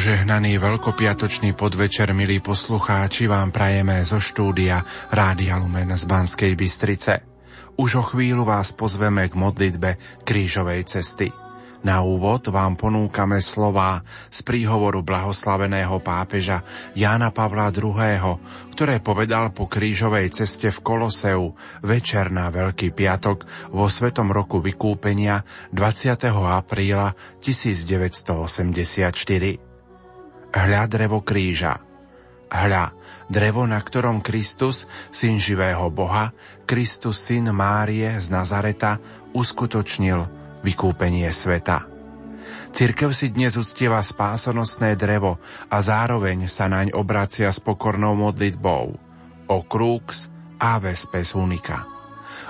Požehnaný veľkopiatočný podvečer, milí poslucháči, vám prajeme zo štúdia Rádia Lumen z Banskej Bystrice. Už o chvíľu vás pozveme k modlitbe krížovej cesty. Na úvod vám ponúkame slová z príhovoru blahoslaveného pápeža Jána Pavla II., ktoré povedal po krížovej ceste v Koloseu večer na Veľký piatok vo Svetom roku vykúpenia 20. apríla 1984. Hľa drevo kríža. Hľa drevo, na ktorom Kristus, syn živého Boha, Kristus, syn Márie z Nazareta, uskutočnil vykúpenie sveta. Cirkev si dnes uctieva spásonosné drevo a zároveň sa naň obracia s pokornou modlitbou. O crux ave spes unica.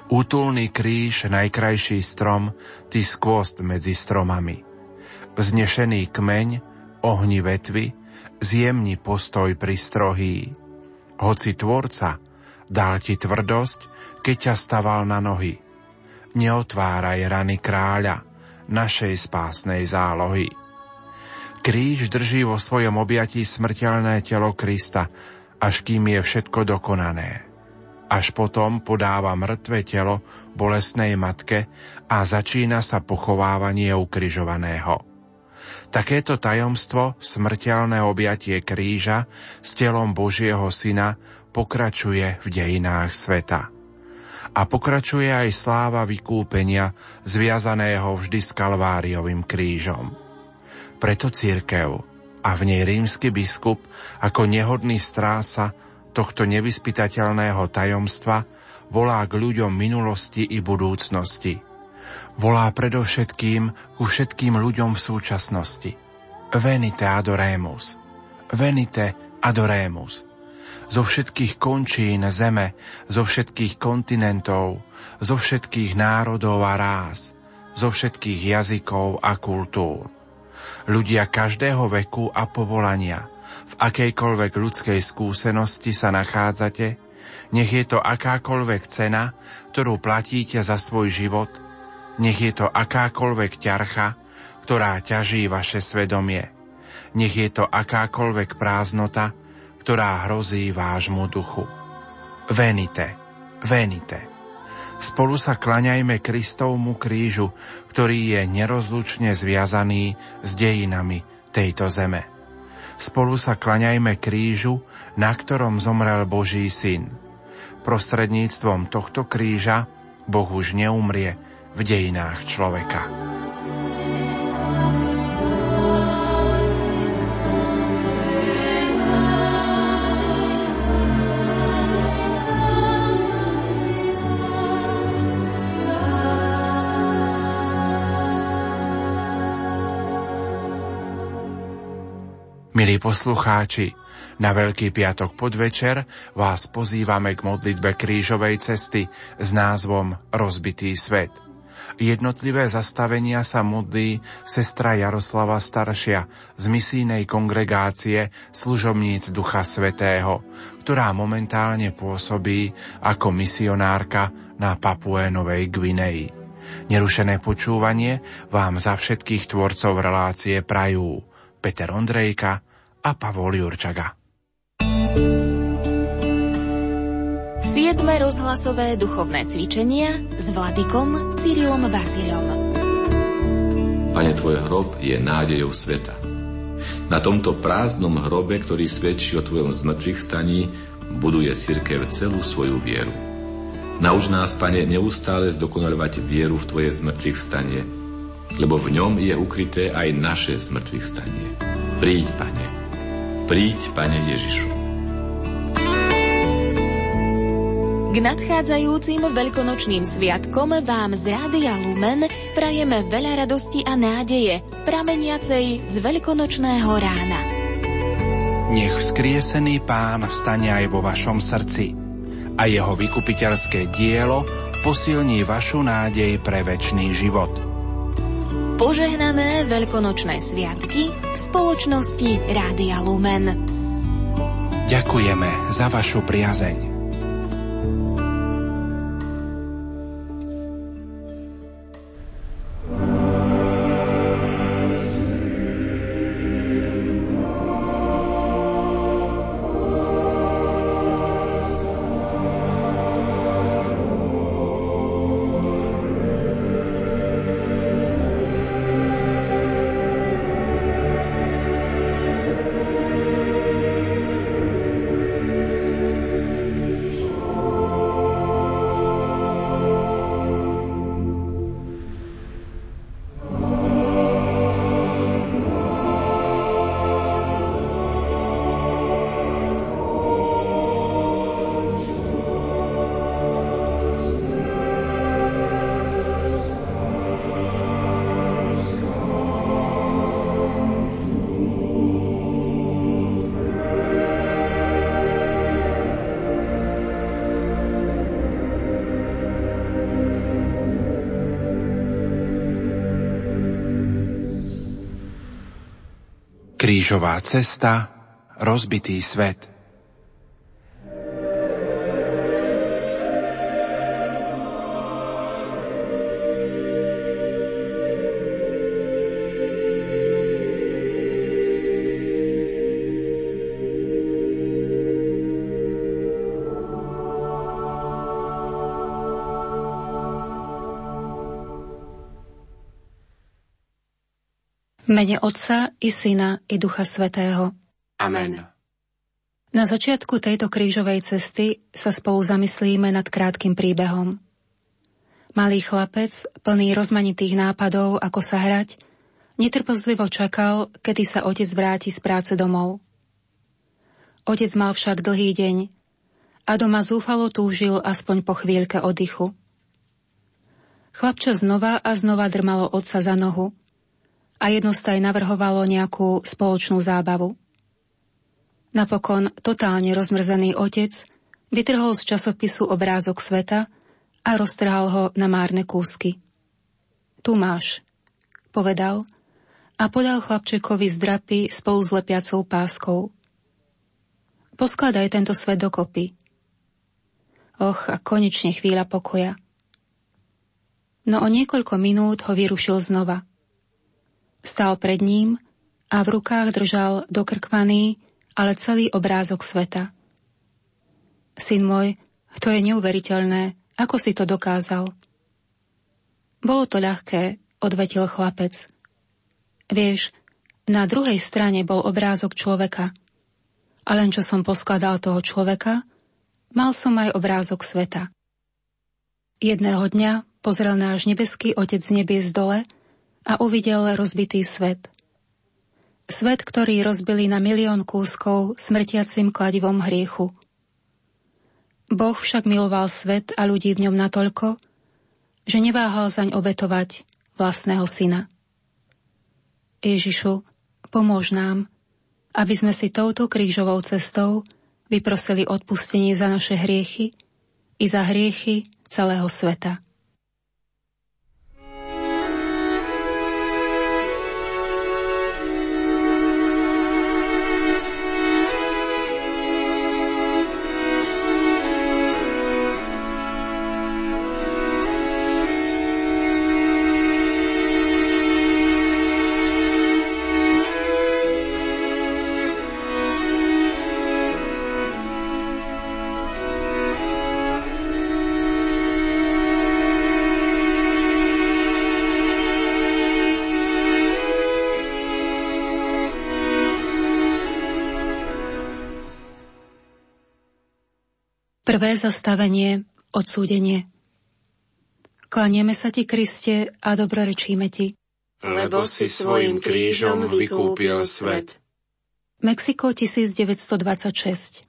Útulný kríž, najkrajší strom, ty skvost medzi stromami. Vznešený kmeň, ohni vetvy, zjemni postoj pristrohý. Hoci tvorca dal ti tvrdosť, keď ťa staval na nohy. Neotváraj rany kráľa, našej spásnej zálohy. Kríž drží vo svojom objatí smrteľné telo Krista, až kým je všetko dokonané. Až potom podáva mŕtve telo bolestnej matke a začína sa pochovávanie ukrižovaného. Takéto tajomstvo, smrteľné objatie kríža s telom Božieho Syna, pokračuje v dejinách sveta. A pokračuje aj sláva vykúpenia, zviazaného vždy s Kalváriovým krížom. Preto cirkev a v nej rímsky biskup ako nehodný stráca tohto nevyspytateľného tajomstva volá k ľuďom minulosti i budúcnosti. Volá predovšetkým ku všetkým ľuďom v súčasnosti. Venite adoremus. Venite adoremus. Zo všetkých končín zeme, zo všetkých kontinentov, zo všetkých národov a rás, zo všetkých jazykov a kultúr. Ľudia každého veku a povolania, v akejkoľvek ľudskej skúsenosti sa nachádzate, nech je to akákoľvek cena, ktorú platíte za svoj život, nech je to akákoľvek ťarcha, ktorá ťaží vaše svedomie, nech je to akákoľvek prázdnota, ktorá hrozí vášmu duchu. Venite, venite. Spolu sa klaňajme Kristovmu krížu, ktorý je nerozlučne zviazaný s dejinami tejto zeme. Spolu sa klaňajme krížu, na ktorom zomrel Boží Syn. Prostredníctvom tohto kríža Boh už neumrie v dejinách človeka. Milí poslucháči, na Veľký piatok podvečer vás pozývame k modlitbe krížovej cesty s názvom Rozbitý svet. Jednotlivé zastavenia sa modlí sestra Jaroslava staršia z misijnej kongregácie služobníc Ducha Svätého, ktorá momentálne pôsobí ako misionárka na Papué Novej Guinei. Nerušené počúvanie vám za všetkých tvorcov relácie prajú Peter Ondrejka a Pavol Jurčaga. 7. rozhlasové duchovné cvičenia s vladykom Cyrilom Vasilom. Pane, tvoj hrob je nádejou sveta. Na tomto prázdnom hrobe, ktorý svedčí o tvojom zmrtvých staní, buduje cirkev celú svoju vieru. Nauč nás, Pane, neustále zdokonaľovať vieru v tvoje zmrtvých stanie, lebo v ňom je ukryté aj naše zmrtvých stanie. Príď, Pane. Príď, Pane Ježišu. K nadchádzajúcim veľkonočným sviatkom vám z Rádia Lumen prajeme veľa radosti a nádeje, prameniacej z veľkonočného rána. Nech vzkriesený Pán vstane aj vo vašom srdci a jeho vykupiteľské dielo posilní vašu nádej pre večný život. Požehnané veľkonočné sviatky v spoločnosti Rádia Lumen. Ďakujeme za vašu priazeň. Krížová cesta, rozbitý svet. Mene Otca i Syna i Ducha Svätého. Amen. Na začiatku tejto krížovej cesty sa spolu zamyslíme nad krátkym príbehom. Malý chlapec, plný rozmanitých nápadov, ako sa hrať, netrpezlivo čakal, kedy sa otec vráti z práce domov. Otec mal však dlhý deň a doma zúfalo túžil aspoň po chvíľke oddychu. Chlapča znova a znova drmalo otca za nohu a jednostaj navrhovalo nejakú spoločnú zábavu. Napokon totálne rozmrzený otec vytrhol z časopisu obrázok sveta a roztrhal ho na márne kúsky. Tu máš, povedal a podal chlapčekovi zdrapy spolu s lepiacou páskou. Poskladaj tento svet dokopy. Och, a konečne chvíľa pokoja. No o niekoľko minút ho vyrušil znova. Stál pred ním a v rukách držal dokrkvaný, ale celý obrázok sveta. Syn môj, to je neuveriteľné, ako si to dokázal. Bolo to ľahké, odvetil chlapec. Vieš, na druhej strane bol obrázok človeka. A len čo som poskladal toho človeka, mal som aj obrázok sveta. Jedného dňa pozrel náš nebeský otec z nebies dole a uvidel rozbitý svet. Svet, ktorý rozbili na milión kúskov smrtiacim kladivom hriechu. Boh však miloval svet a ľudí v ňom natoľko, že neváhal zaň obetovať vlastného syna. Ježišu, pomôž nám, aby sme si touto krížovou cestou vyprosili odpustenie za naše hriechy i za hriechy celého sveta. Prvé zastavenie, odsúdenie. Klanieme sa ti, Kriste, a dobrorečíme ti. Lebo si svojim krížom vykúpil svet. Mexiko 1926.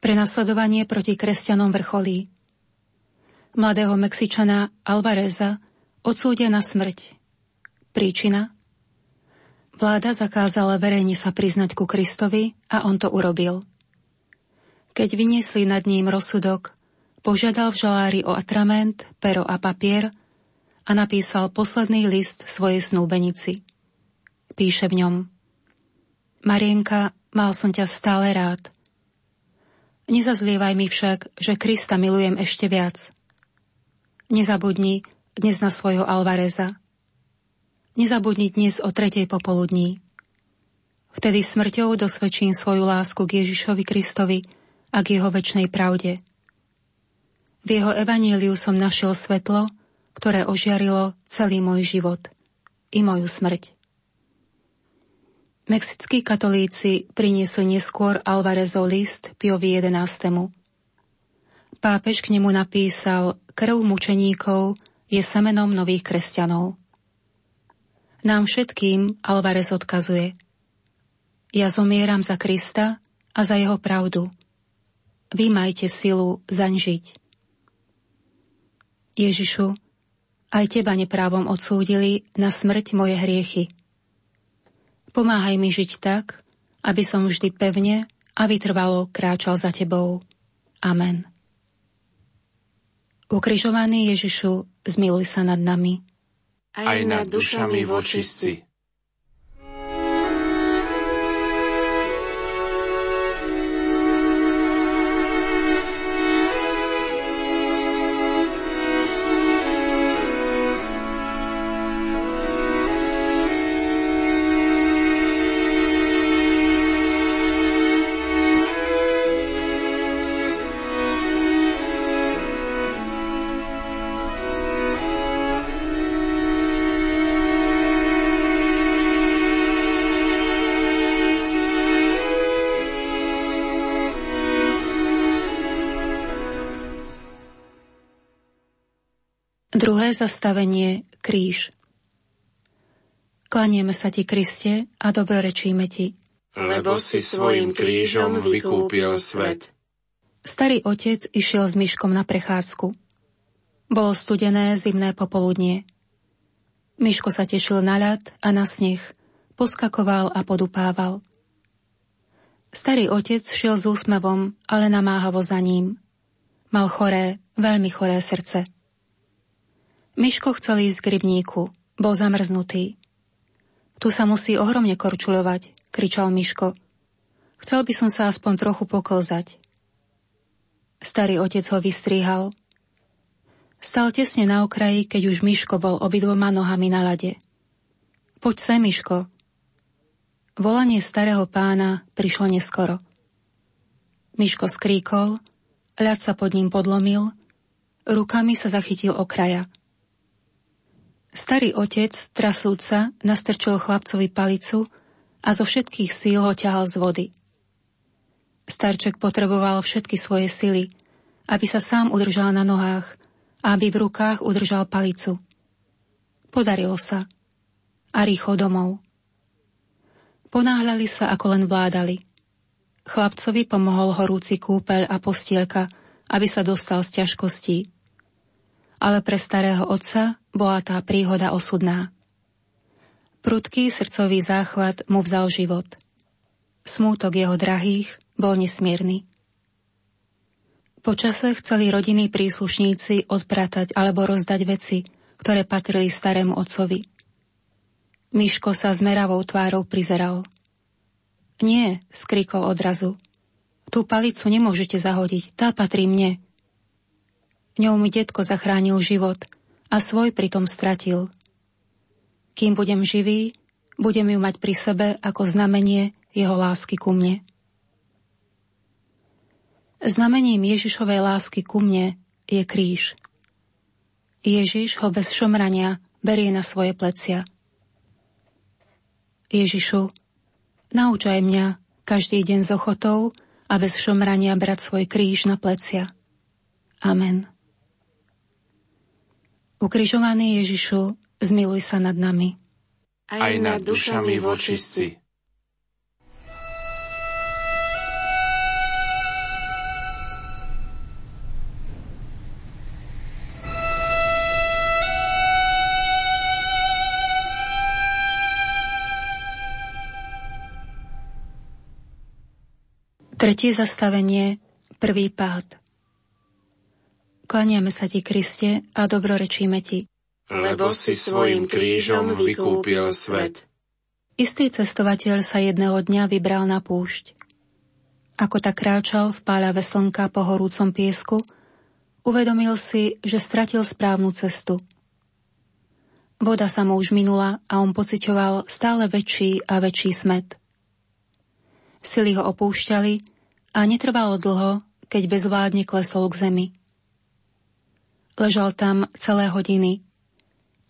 Prenasledovanie proti kresťanom vrcholí. Mladého Mexičana Alvareza odsúdia na smrť. Príčina? Vláda zakázala verejne sa priznať ku Kristovi a on to urobil. Keď vyniesli nad ním rozsudok, požiadal v žalári o atrament, pero a papier a napísal posledný list svojej snúbenici. Píše v ňom: Marienka, mal som ťa stále rád. Nezazlievaj mi však, že Krista milujem ešte viac. Nezabudni dnes na svojho Alvareza. Nezabudni dnes o 3:00 PM. Vtedy smrťou dosvedčím svoju lásku k Ježišovi Kristovi a k jeho večnej pravde. V jeho evaníliu som našiel svetlo, ktoré ožiarilo celý môj život i moju smrť. Mexickí katolíci priniesli neskôr Alvarezov list Piovi XI. Pápež k nemu napísal: Krv mučeníkov je semenom nových kresťanov. Nám všetkým Alvarez odkazuje: Ja zomieram za Krista a za jeho pravdu. Vy majte silu zaň žiť. Ježišu, aj teba neprávom odsúdili na smrť moje hriechy. Pomáhaj mi žiť tak, aby som vždy pevne a vytrvalo kráčal za tebou. Amen. Ukrižovaný Ježišu, zmiluj sa nad nami. Aj nad dušami vočistci. Druhé zastavenie – kríž. Klanieme sa ti, Kriste, a dobrorečíme ti. Lebo si svojim krížom vykúpil svet. Starý otec išiel s myškom na prechádzku. Bolo studené zimné popoludnie. Myško sa tešil na ľad a na sneh, poskakoval a podupával. Starý otec šiel s úsmevom, ale namáhavo za ním. Mal choré, veľmi choré srdce. Myško chcel ísť k rybníku, bol zamrznutý. Tu sa musí ohromne korčuľovať, kričal Myško. Chcel by som sa aspoň trochu poklzať. Starý otec ho vystrihal. Stal tesne na okraji, keď už Myško bol obidvoma nohami na ľade. Poď sem, Myško. Volanie starého pána prišlo neskoro. Myško skríkol, ľad sa pod ním podlomil, rukami sa zachytil okraja. Starý otec, trasúca, nastrčil chlapcovi palicu a zo všetkých síl ho ťahal z vody. Starček potreboval všetky svoje sily, aby sa sám udržal na nohách a aby v rukách udržal palicu. Podarilo sa. A rýchlo domov. Ponáhľali sa, ako len vládali. Chlapcovi pomohol horúci kúpeľ a postielka, aby sa dostal z ťažkostí. Ale pre starého otca bola tá príhoda osudná. Prudký srdcový záchvat mu vzal život. Smútok jeho drahých bol nesmierny. Po čase chceli rodinní príslušníci odpratať alebo rozdať veci, ktoré patrili starému otcovi. Myško sa s meravou tvárou prizeral. Nie, skríkol odrazu. Tú palicu nemôžete zahodiť, tá patrí mne. Ňou mi detko zachránil život a svoj pritom stratil. Kým budem živý, budem ju mať pri sebe ako znamenie jeho lásky ku mne. Znamením Ježišovej lásky ku mne je kríž. Ježiš ho bez šomrania berie na svoje plecia. Ježišu, naučaj mňa každý deň s ochotou a bez šomrania brať svoj kríž na plecia. Amen. Ukrižovaný Ježišu, zmiluj sa nad nami. Aj nad dušami vočistci. Tretie zastavenie, prvý pád. Klaniame sa ti, Kriste, a dobrorečíme ti. Lebo si svojim krížom vykúpil svet. Istý cestovateľ sa jedného dňa vybral na púšť. Ako tak kráčal v páľave slnka po horúcom piesku, uvedomil si, že stratil správnu cestu. Voda sa mu už minula a on pociťoval stále väčší a väčší smäd. Sily ho opúšťali a netrvalo dlho, keď bezvládne klesol k zemi. Ležal tam celé hodiny,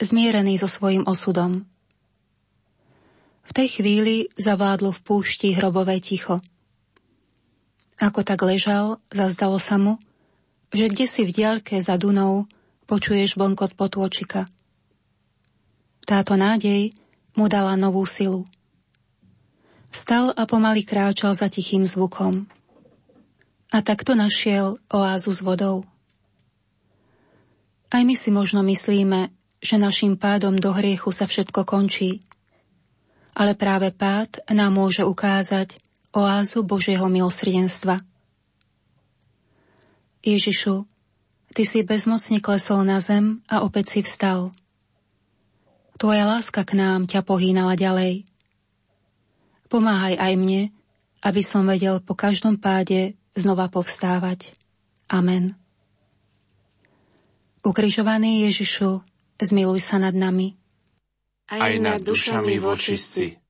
zmierený so svojím osudom. V tej chvíli zavládlo v púšti hrobové ticho. Ako tak ležal, zazdalo sa mu, že kdesi v diaľke za Dunou počuješ blnkot potôčika. Táto nádej mu dala novú silu. Stal a pomaly kráčal za tichým zvukom. A takto našiel oázu s vodou. Aj my si možno myslíme, že našim pádom do hriechu sa všetko končí. Ale práve pád nám môže ukázať oázu Božieho milosrdenstva. Ježišu, ty si bezmocne klesol na zem a opäť si vstal. Tvoja láska k nám ťa pohýnala ďalej. Pomáhaj aj mne, aby som vedel po každom páde znova povstávať. Amen. Ukrižovaný Ježišu, zmiluj sa nad nami. Aj nad dušami vočistci.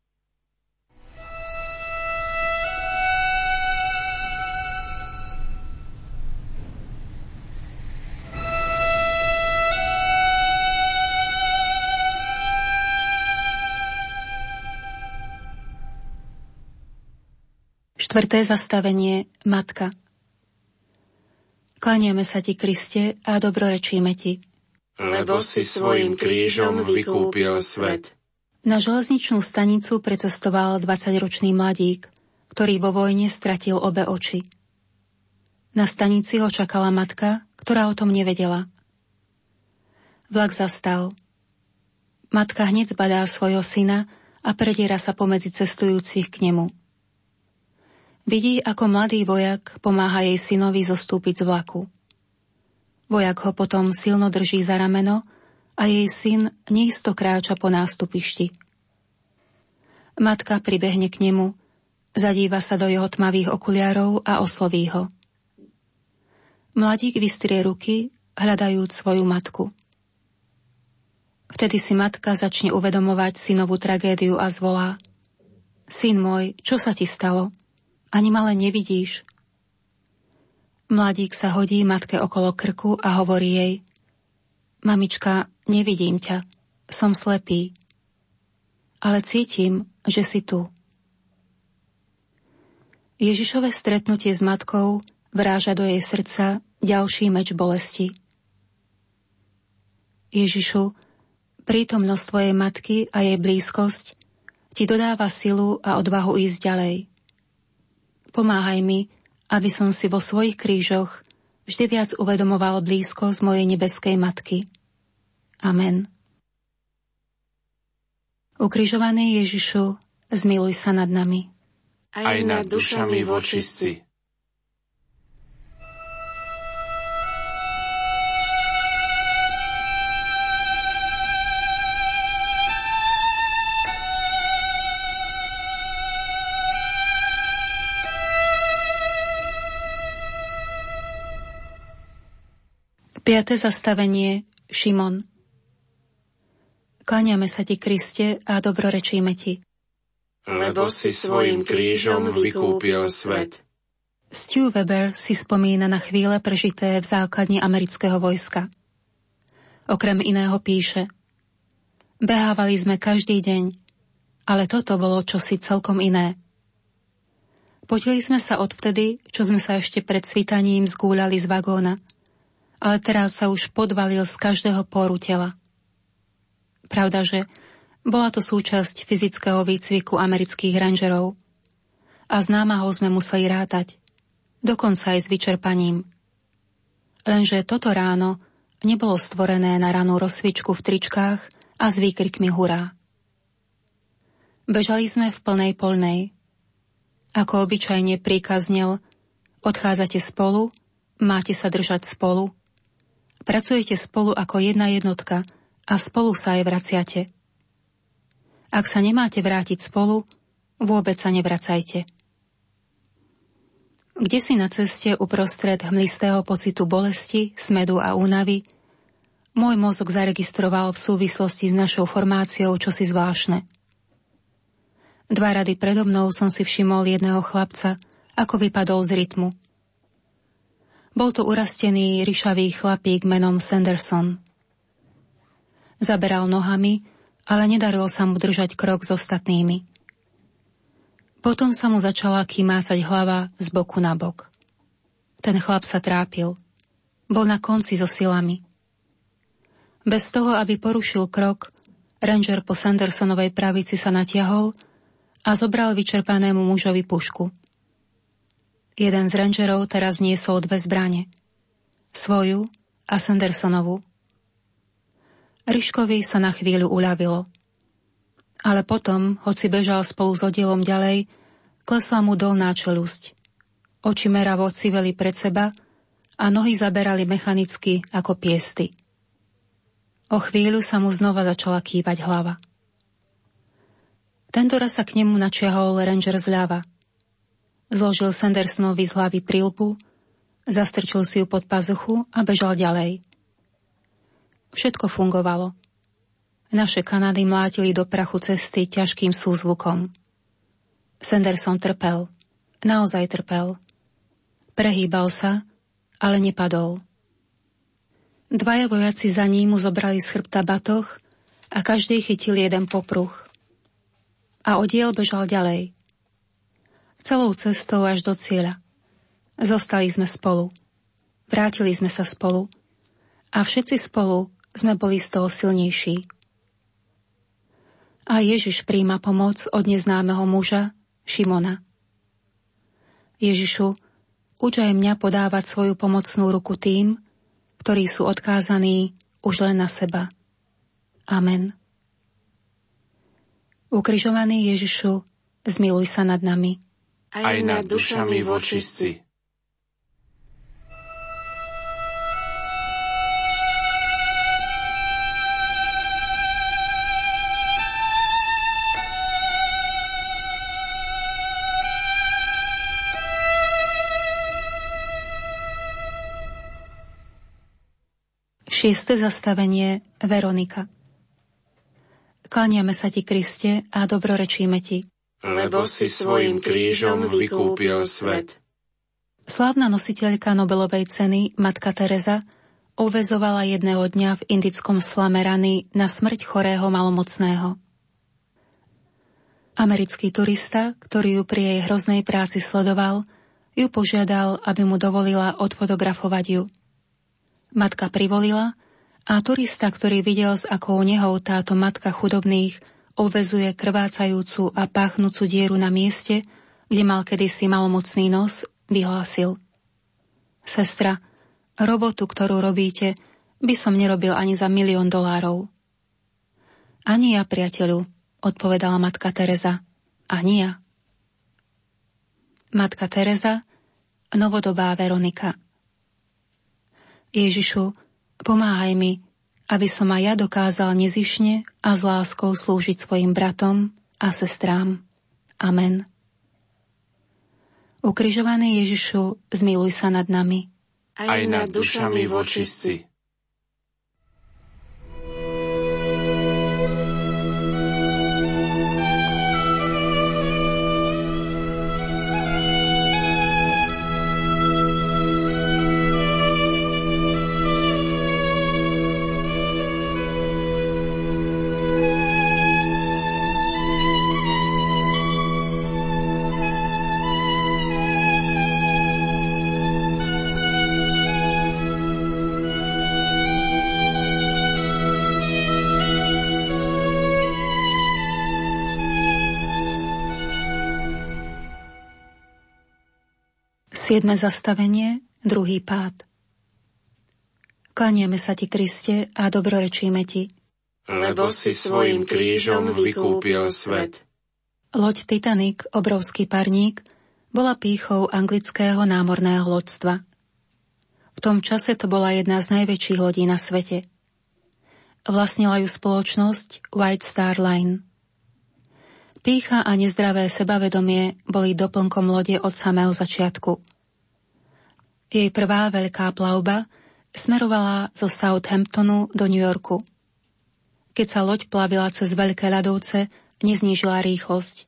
Štvrté zastavenie, Matka. Klaniame sa ti, Kriste, a dobrorečíme ti. lebo si svojim krížom vykúpil svet. Na železničnú stanicu precestoval 20-ročný mladík, ktorý vo vojne stratil obe oči. Na stanici ho čakala matka, ktorá o tom nevedela. Vlak zastal. Matka hneď zbadá svojho syna a prediera sa pomedzi cestujúcich k nemu. Vidí, ako mladý vojak pomáha jej synovi zostúpiť z vlaku. Vojak ho potom silno drží za rameno a jej syn neisto kráča po nástupišti. Matka pribehne k nemu, zadíva sa do jeho tmavých okuliarov a osloví ho. Mladík vystrie ruky, hľadajúc svoju matku. Vtedy si matka začne uvedomovať synovú tragédiu a zvolá: Syn môj, čo sa ti stalo? Ani ma len nevidíš. Mladík sa hodí matke okolo krku a hovorí jej: Mamička, nevidím ťa, som slepý, ale cítim, že si tu. Ježišové stretnutie s matkou vráža do jej srdca ďalší meč bolesti. Ježišu, prítomnosť tvojej matky a jej blízkosť ti dodáva silu a odvahu ísť ďalej. Pomáhaj mi, aby som si vo svojich krížoch vždy viac uvedomoval blízkosť mojej nebeskej matky. Amen. Ukrižovaný Ježišu, zmiluj sa nad nami. Aj nad dušami v očistci. Piate zastavenie, Šimon. Kláňame sa ti, Kriste, a dobrorečíme ti. Lebo si svojim krížom vykúpil svet. Stu Weber si spomína na chvíle prežité v základni amerického vojska. Okrem iného píše: Behávali sme každý deň, ale toto bolo čosi celkom iné. Potili sme sa odvtedy, čo sme sa ešte pred svitaním zgúľali z vagóna, ale teraz sa už podvalil z každého póru tela. Pravdaže, bola to súčasť fyzického výcviku amerických rangerov a s námahou sme museli rátať, dokonca aj s vyčerpaním. Lenže toto ráno nebolo stvorené na ranú rozcvičku v tričkách a s výkrikmi hurá. Bežali sme v plnej polnej. Ako obyčajne príkaznel: Odchádzate spolu, máte sa držať spolu, pracujete spolu ako jedna jednotka a spolu sa aj vraciate. Ak sa nemáte vrátiť spolu, vôbec sa nevracajte. Kdesi na ceste uprostred hmlistého pocitu bolesti, smedu a únavy, môj mozog zaregistroval v súvislosti s našou formáciou čosi zvláštne. 2 rady predo mnou som si všimol jedného chlapca, ako vypadol z rytmu. Bol to urastený, ryšavý chlapík menom Sanderson. Zaberal nohami, ale nedarilo sa mu držať krok s ostatnými. Potom sa mu začala kymácať hlava z boku na bok. Ten chlap sa trápil. Bol na konci so silami. Bez toho, aby porušil krok, ranger po Sandersonovej pravici sa natiahol a zobral vyčerpanému mužovi pušku. Jeden z rangerov teraz niesol dve zbrane. Svoju a Sandersonovu. Ryškovi sa na chvíľu uľavilo. Ale potom, hoci bežal spolu s oddielom ďalej, klesla mu dolná čeľusť. Oči meravo civeli pred seba a nohy zaberali mechanicky ako piesty. O chvíľu sa mu znova začala kývať hlava. Tentoraz sa k nemu načiahol ranger zľava. Zložil Sandersonovi z hlavy prílbu, zastrčil si ju pod pazuchu a bežal ďalej. Všetko fungovalo. Naše kanady mlátili do prachu cesty ťažkým súzvukom. Sanderson trpel. Naozaj trpel. Prehýbal sa, ale nepadol. 2 vojaci za ním mu zobrali z chrbta batoh a každý chytil jeden popruh. A oddiel bežal ďalej. Celou cestou až do cieľa. Zostali sme spolu. Vrátili sme sa spolu. A všetci spolu sme boli z toho silnejší. A Ježiš prijíma pomoc od neznámeho muža, Šimona. Ježišu, uč aj mňa podávať svoju pomocnú ruku tým, ktorí sú odkázaní už len na seba. Amen. Ukrižovaný Ježišu, zmiluj sa nad nami. Aj nad dušami vočistci. Šieste zastavenie, Veronika. Kláňame sa ti, Kriste, a dobrorečíme ti. Lebo si svojim krížom vykúpil svet. Slávna nositeľka Nobelovej ceny, matka Teresa, uväzovala jedného dňa v indickom slame rany na smrť chorého malomocného. Americký turista, ktorý ju pri jej hroznej práci sledoval, ju požiadal, aby mu dovolila odfotografovať ju. Matka privolila a turista, ktorý videl, s akou nehou táto matka chudobných obväzuje krvácajúcu a páchnúcu dieru na mieste, kde mal kedysi malomocný nos, vyhlásil. Sestra, robotu, ktorú robíte, by som nerobil ani za $1,000,000. Ani ja, priateľu, odpovedala matka Teresa. Ani ja. Matka Teresa, novodobá Veronika. Ježišu, pomáhaj mi, aby som aj ja dokázal nezišne a s láskou slúžiť svojim bratom a sestrám. Amen. Ukrižovaný Ježišu, zmiluj sa nad nami. Aj nad dušami vočistci. Siedme zastavenie, druhý pád. Kláňame sa ti, Kriste, a dobrorečíme ti. Lebo si svojim krížom vykúpil svet. Loď Titanic, obrovský parník, bola pýchou anglického námorného lodstva. V tom čase to bola jedna z najväčších lodí na svete. Vlastnila ju spoločnosť White Star Line. Pýcha a nezdravé sebavedomie boli doplnkom lode od samého začiatku. Jej prvá veľká plavba smerovala zo Southamptonu do New Yorku. Keď sa loď plavila cez veľké ľadovce, neznížila rýchlosť.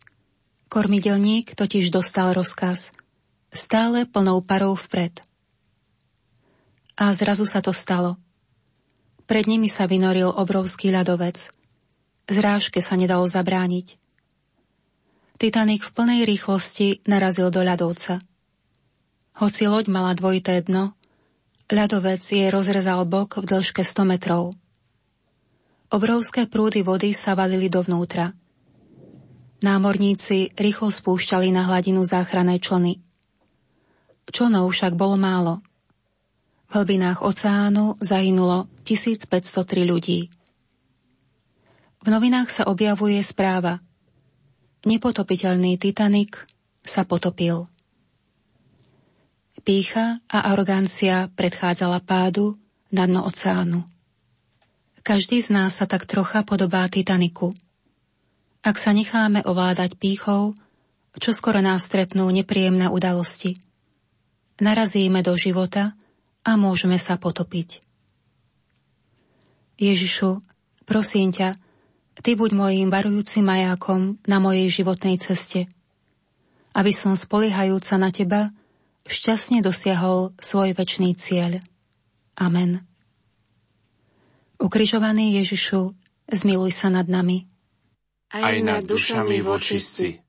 Kormidelník totiž dostal rozkaz. Stále plnou parou vpred. A zrazu sa to stalo. Pred nimi sa vynoril obrovský ľadovec. Zrážke sa nedalo zabrániť. Titanic v plnej rýchlosti narazil do ľadovca. Hoci loď mala dvojité dno, ľadovec jej rozrezal bok v dĺžke 100 metrov. Obrovské prúdy vody sa valili dovnútra. Námorníci rýchlo spúšťali na hladinu záchranné člny. Člnov však bolo málo. V hlbinách oceánu zahynulo 1503 ľudí. V novinách sa objavuje správa: Nepotopiteľný Titanic sa potopil. Pýcha a arogancia predchádzala pádu na dno oceánu. Každý z nás sa tak trocha podobá Titaniku. Ak sa necháme ovládať pýchou, čoskoro nás stretnú nepríjemné udalosti. Narazíme do života a môžeme sa potopiť. Ježišu, prosím ťa, Ty buď mojím varujúcim majákom na mojej životnej ceste, aby som spoliehajúca na Teba šťastne dosiahol svoj večný cieľ. Amen. Ukrižovaný Ježišu, zmiluj sa nad nami. Aj nad dušami vočistci.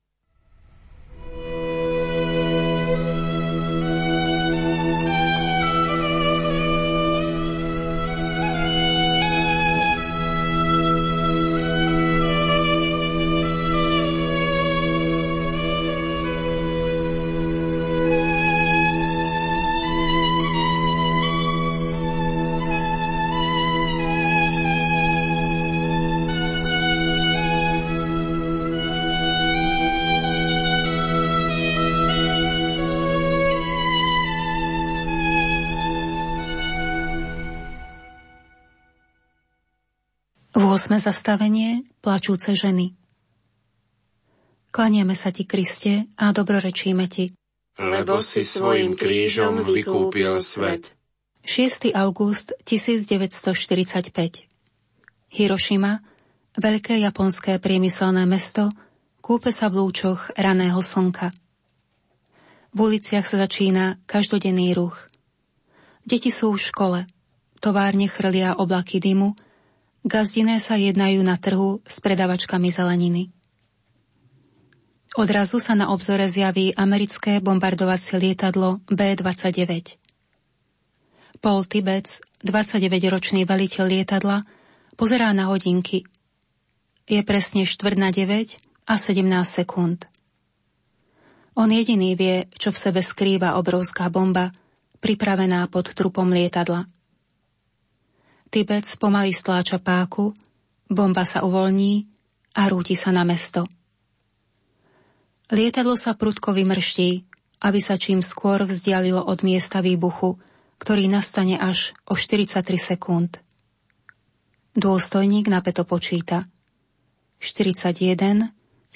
8. zastavenie Plačúce ženy. Klaniame sa ti, Kriste, a dobrorečíme ti, lebo si svojím krížom vykúpil svet. 6. august 1945. Hirošima, veľké japonské priemyselné mesto, kúpe sa v lúčoch raného slnka. V uliciach sa začína každodenný ruch. Deti sú v škole, továrne chrlia oblaky dymu, gazdiné sa jednajú na trhu s predavačkami zeleniny. Odrazu sa na obzore zjaví americké bombardovacie lietadlo B-29. Paul Tibbets, 29-ročný veliteľ lietadla, pozerá na hodinky. Je presne 8:45 a 17 sekúnd. On jediný vie, čo v sebe skrýva obrovská bomba, pripravená pod trupom lietadla. Tibbets pomaly stláča páku, bomba sa uvoľní a rúti sa na mesto. Lietadlo sa prudko vymrští, aby sa čím skôr vzdialilo od miesta výbuchu, ktorý nastane až o 43 sekúnd. Dôstojník napäto počíta. 41, 42,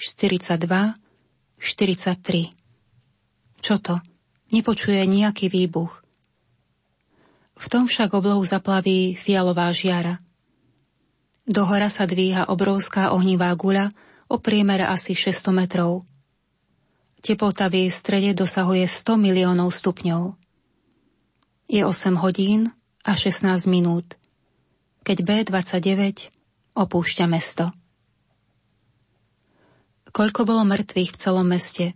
43. Čo to? Nepočuje nejaký výbuch. V tom však oblohu zaplaví fialová žiara. Dohora sa dvíha obrovská ohnivá guľa o priemere asi 600 metrov. Teplota v jej strede dosahuje 100 miliónov stupňov. Je 8 hodín a 16 minút, keď B-29 opúšťa mesto. Koľko bolo mŕtvych v celom meste?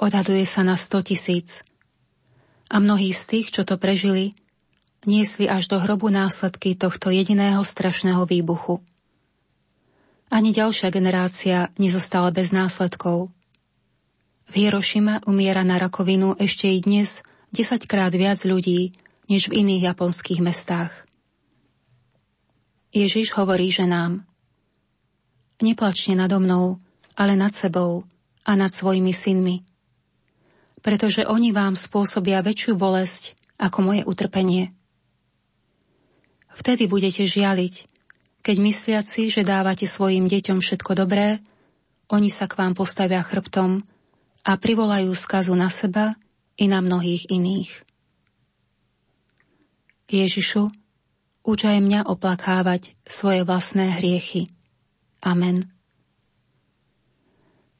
Odhaduje sa na 100 000. A mnohí z tých, čo to prežili, niesli až do hrobu následky tohto jediného strašného výbuchu. Ani ďalšia generácia nezostala bez následkov. V Hirošime umiera na rakovinu ešte i dnes 10-krát viac ľudí, než v iných japonských mestách. Ježiš hovorí ženám: neplačte nado mnou, ale nad sebou a nad svojimi synmi, pretože oni vám spôsobia väčšiu bolesť ako moje utrpenie. Vtedy budete žialiť, keď mysliaci, že dávate svojim deťom všetko dobré, oni sa k vám postavia chrbtom a privolajú skazu na seba i na mnohých iných. Ježišu, uč aj mňa oplakávať svoje vlastné hriechy. Amen.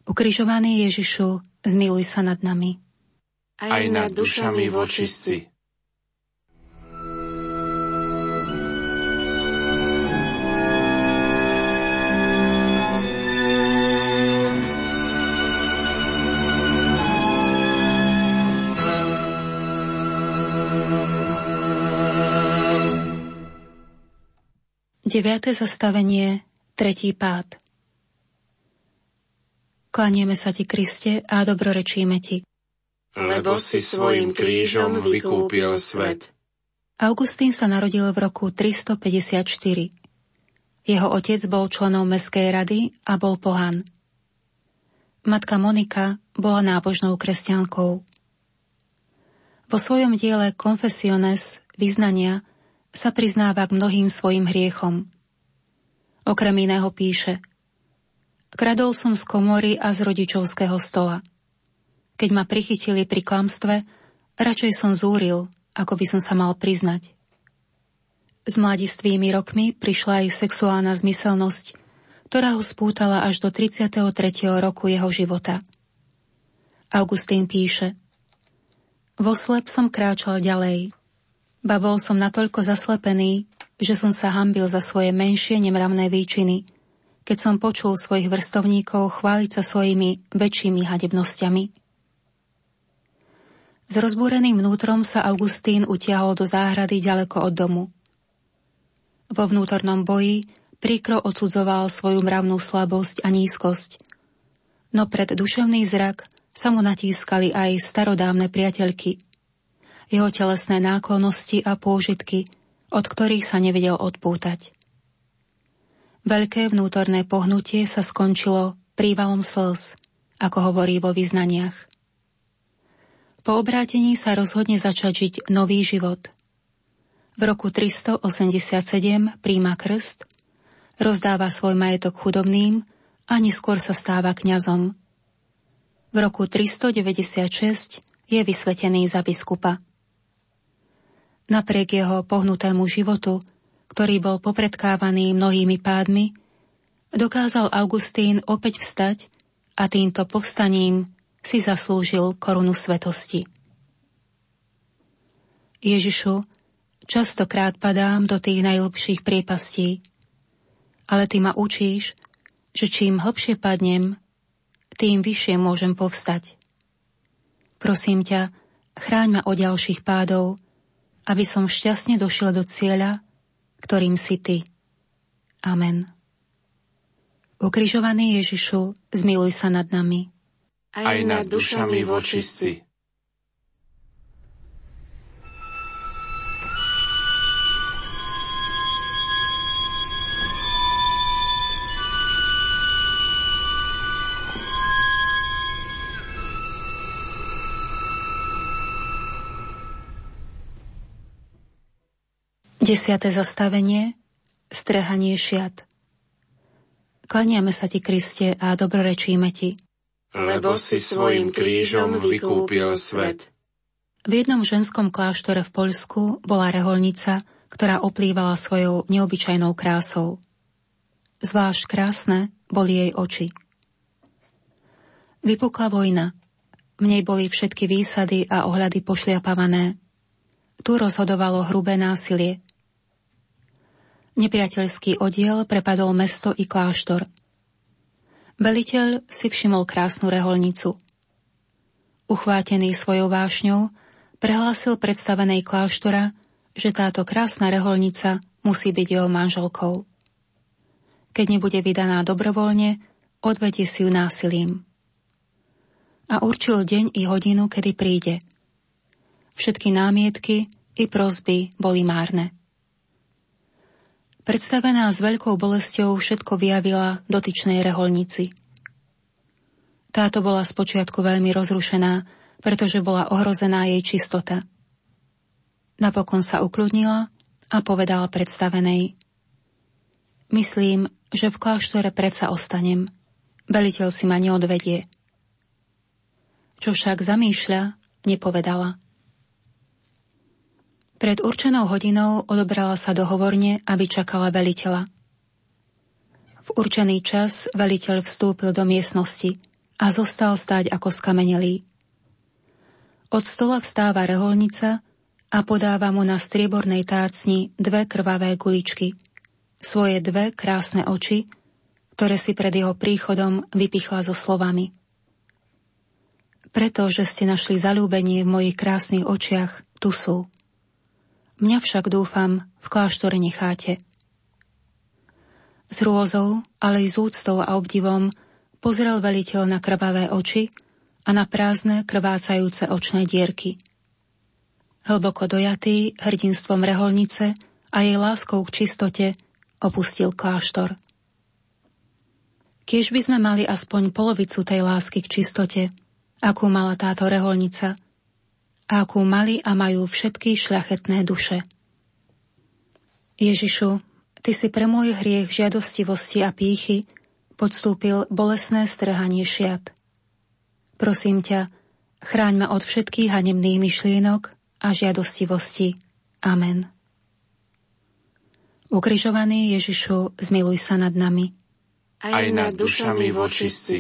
Ukrižovaný Ježišu, zmiluj sa nad nami. Aj nad dušami v očistci. Deviate zastavenie, tretí pád. Klanieme sa ti, Kriste, a dobrorečíme ti, lebo si svojím krížom vykúpil svet. Augustín sa narodil v roku 354. Jeho otec bol členom mestskej rady a bol pohan. Matka Monika bola nábožnou kresťankou. Vo svojom diele Confessiones, vyznania, sa priznáva k mnohým svojim hriechom. Okrem iného píše: kradol som z komory a z rodičovského stola. Keď ma prichytili pri klamstve, radšej som zúril, ako by som sa mal priznať. S mladistvými rokmi prišla aj sexuálna zmyselnosť, ktorá ho spútala až do 33. roku jeho života. Augustín píše: voslep som kráčal ďalej. Ba bol som natoľko zaslepený, že som sa hanbil za svoje menšie nemravné výčiny, keď som počul svojich vrstovníkov chváliť sa svojimi väčšími hanebnostiami. S rozbúreným vnútrom sa Augustín utiahol do záhrady ďaleko od domu. Vo vnútornom boji príkro odsudzoval svoju mravnú slabosť a nízkosť, no pred duševný zrak sa mu natískali aj starodávne priateľky, jeho telesné náklonnosti a pôžitky, od ktorých sa nevedel odpútať. Veľké vnútorné pohnutie sa skončilo prívalom slz, ako hovorí vo vyznaniach. Po obrátení sa rozhodne začať žiť nový život. V roku 387 príjma krst rozdáva svoj majetok chudobným a neskôr sa stáva kňazom. V roku 396 je vysvetený za biskupa. Napriek jeho pohnutému životu, ktorý bol popredkávaný mnohými pádmi, dokázal Augustín opäť vstať a týmto povstaním si zaslúžil korunu svetosti. Ježišu, častokrát padám do tých najhlbších priepastí, ale ty ma učíš, že čím hlbšie padnem, tým vyššie môžem povstať. Prosím ťa, chráň ma od ďalších pádov, aby som šťastne došiel do cieľa, ktorým si ty. Amen. Ukrižovaný Ježišu, zmiluj sa nad nami. Aj nad dušami v očistci. Desiate zastavenie, strehanie šiat. Klaniame sa ti, Kriste, a dobrorečíme ti. Lebo si svojim krížom vykúpil svet. V jednom ženskom kláštore v Poľsku bola reholnica, ktorá oplývala svojou neobyčajnou krásou. Zvlášť krásne boli jej oči. Vypukla vojna. V nej boli všetky výsady a ohľady pošliapavané. Tu rozhodovalo hrubé násilie. Nepriateľský oddiel prepadol mesto i kláštor. Veliteľ si všimol krásnu reholnicu. Uchvátený svojou vášňou, prehlásil predstavenej kláštora, že táto krásna reholnica musí byť jeho manželkou. Keď nebude vydaná dobrovoľne, odvedie si ju násilím. A určil deň i hodinu, kedy príde. Všetky námietky i prosby boli márne. Predstavená s veľkou bolesťou všetko vyjavila dotyčnej reholnici. Táto bola spočiatku veľmi rozrušená, pretože bola ohrozená jej čistota. Napokon sa ukľudnila a povedala predstavenej: Myslím, že v kláštore predsa ostanem. Veliteľ si ma neodvedie. Čo však zamýšľa, nepovedala. Pred určenou hodinou odobrala sa dohovorne, aby čakala veliteľa. V určený čas veliteľ vstúpil do miestnosti a zostal stáť ako skamenelý. Od stola vstáva reholnica a podáva mu na striebornej tácni dve krvavé guličky, svoje dve krásne oči, ktoré si pred jeho príchodom vypichla so slovami: Preto, že ste našli zaľúbenie v mojich krásnych očiach, tu sú. Mňa však, dúfam, v kláštore necháte. S hrôzou, ale i s úctou a obdivom pozrel veliteľ na krvavé oči a na prázdne, krvácajúce očné dierky. Hlboko dojatý hrdinstvom reholnice a jej láskou k čistote opustil kláštor. Kiež by sme mali aspoň polovicu tej lásky k čistote, akú mala táto reholnica, a akú mali a majú všetky šľachetné duše. Ježišu, ty si pre môj hriech žiadostivosti a pýchy podstúpil bolesné strhanie šiat. Prosím ťa, chráň ma od všetkých hanebných myšlienok a žiadostivosti. Amen. Ukrižovaný Ježišu, zmiluj sa nad nami. Aj nad dušami v očistci.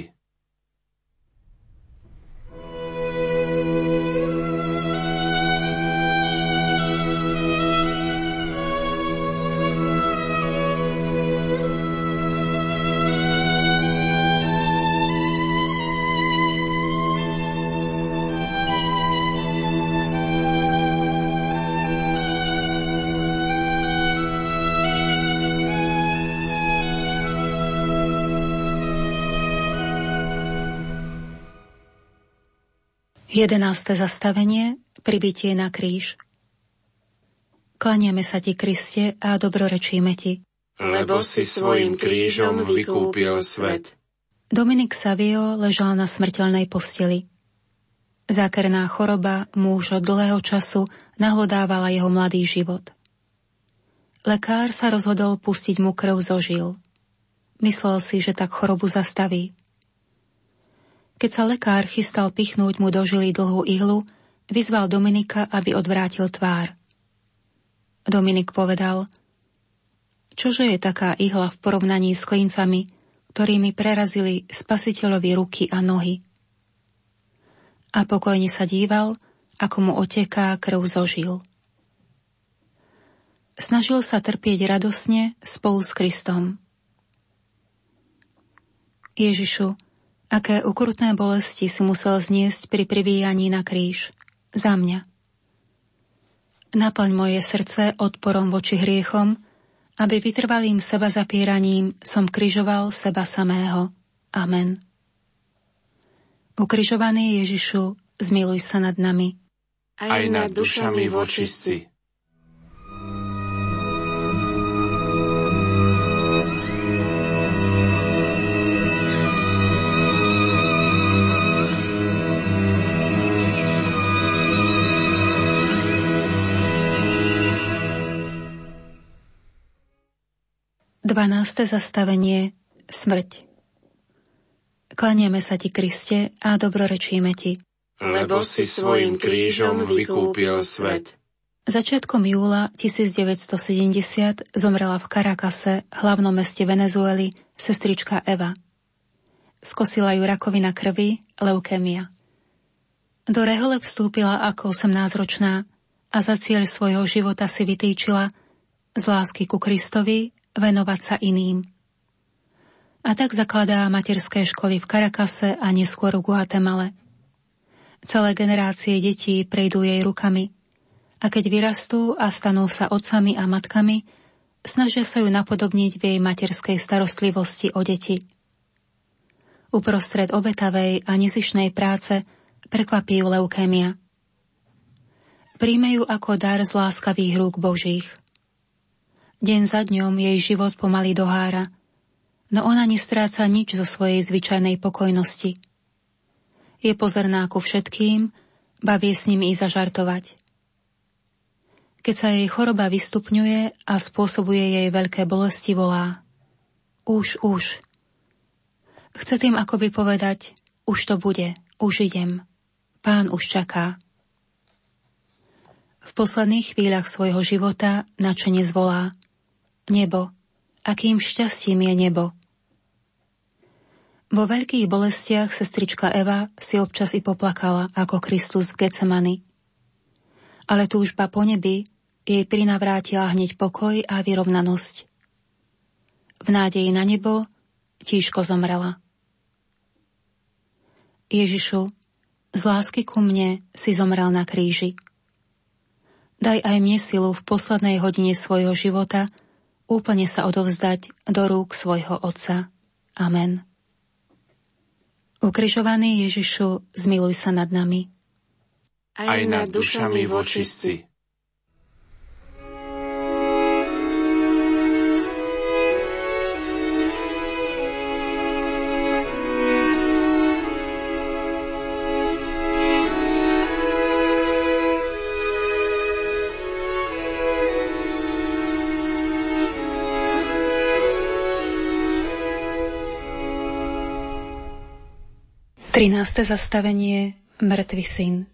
Jedenásté zastavenie, pribitie na kríž. Klaniame sa ti, Kriste, a dobrorečíme ti. Lebo si svojim krížom vykúpil svet. Dominik Savio ležal na smrteľnej posteli. Zákerná choroba mu už od dlhého času nahlodávala jeho mladý život. Lekár sa rozhodol pustiť mu krv zo žil. Myslel si, že tak chorobu zastaví. Keď sa lekár chystal pichnúť mu do žily dlhú ihlu, vyzval Dominika, aby odvrátil tvár. Dominik povedal: "Čože je taká ihla v porovnaní s klincami, ktorými prerazili Spasiteľovi ruky a nohy?" A pokojne sa díval, ako mu oteká krv zo žil. Snažil sa trpieť radosne spolu s Kristom. Ježišu, aké ukrutné bolesti si musel zniesť pri privíjaní na kríž. Za mňa. Naplň moje srdce odporom voči hriechom, aby vytrvalým seba zapieraním som križoval seba samého. Amen. Ukrižovaný Ježišu, zmiluj sa nad nami. Aj nad dušami vočistí. Dvanásté zastavenie. Smrť. Klanieme sa ti, Kriste, a dobrorečíme ti. Lebo si svojim krížom vykúpil svet. Začiatkom júla 1970 zomrela v Caracase, hlavnom meste Venezuely, sestrička Eva. Skosila ju rakovina krvi, leukémia. Do rehole vstúpila ako 18-ročná a za cieľ svojho života si vytýčila z lásky ku Kristovi venovať sa iným. A tak zakladá materské školy v Caracase a neskôr v Guatemale. Celé generácie detí prejdú jej rukami. A keď vyrastú a stanú sa otcami a matkami, snažia sa ju napodobniť v jej materskej starostlivosti o deti. Uprostred obetavej a nezišnej práce prekvapí ju leukémia. Príjme ju ako dar z láskavých rúk Božích. Deň za dňom jej život pomaly dohára, no ona nestráca nič zo svojej zvyčajnej pokojnosti. Je pozorná ku všetkým, baví s nimi i zažartovať. Keď sa jej choroba vystupňuje a spôsobuje jej veľké bolesti, volá: "Už, už." Chce tým akoby povedať: "Už to bude, už idem. Pán už čaká." V posledných chvíľach svojho života načene zvolá: "Nebo, akým šťastím je nebo." Vo veľkých bolestiach sestrička Eva si občas i poplakala ako Kristus v Getsemani. Ale túžba po nebi jej prinavrátila hneď pokoj a vyrovnanosť. V nádeji na nebo tížko zomrela. Ježišu, z lásky ku mne si zomrel na kríži. Daj aj mne silu v poslednej hodine svojho života úplne sa odovzdať do rúk svojho Otca. Amen. Ukrižovaný Ježišu, zmiluj sa nad nami. Aj nad dušami vočistí. Trináste zastavenie. Mŕtvy syn.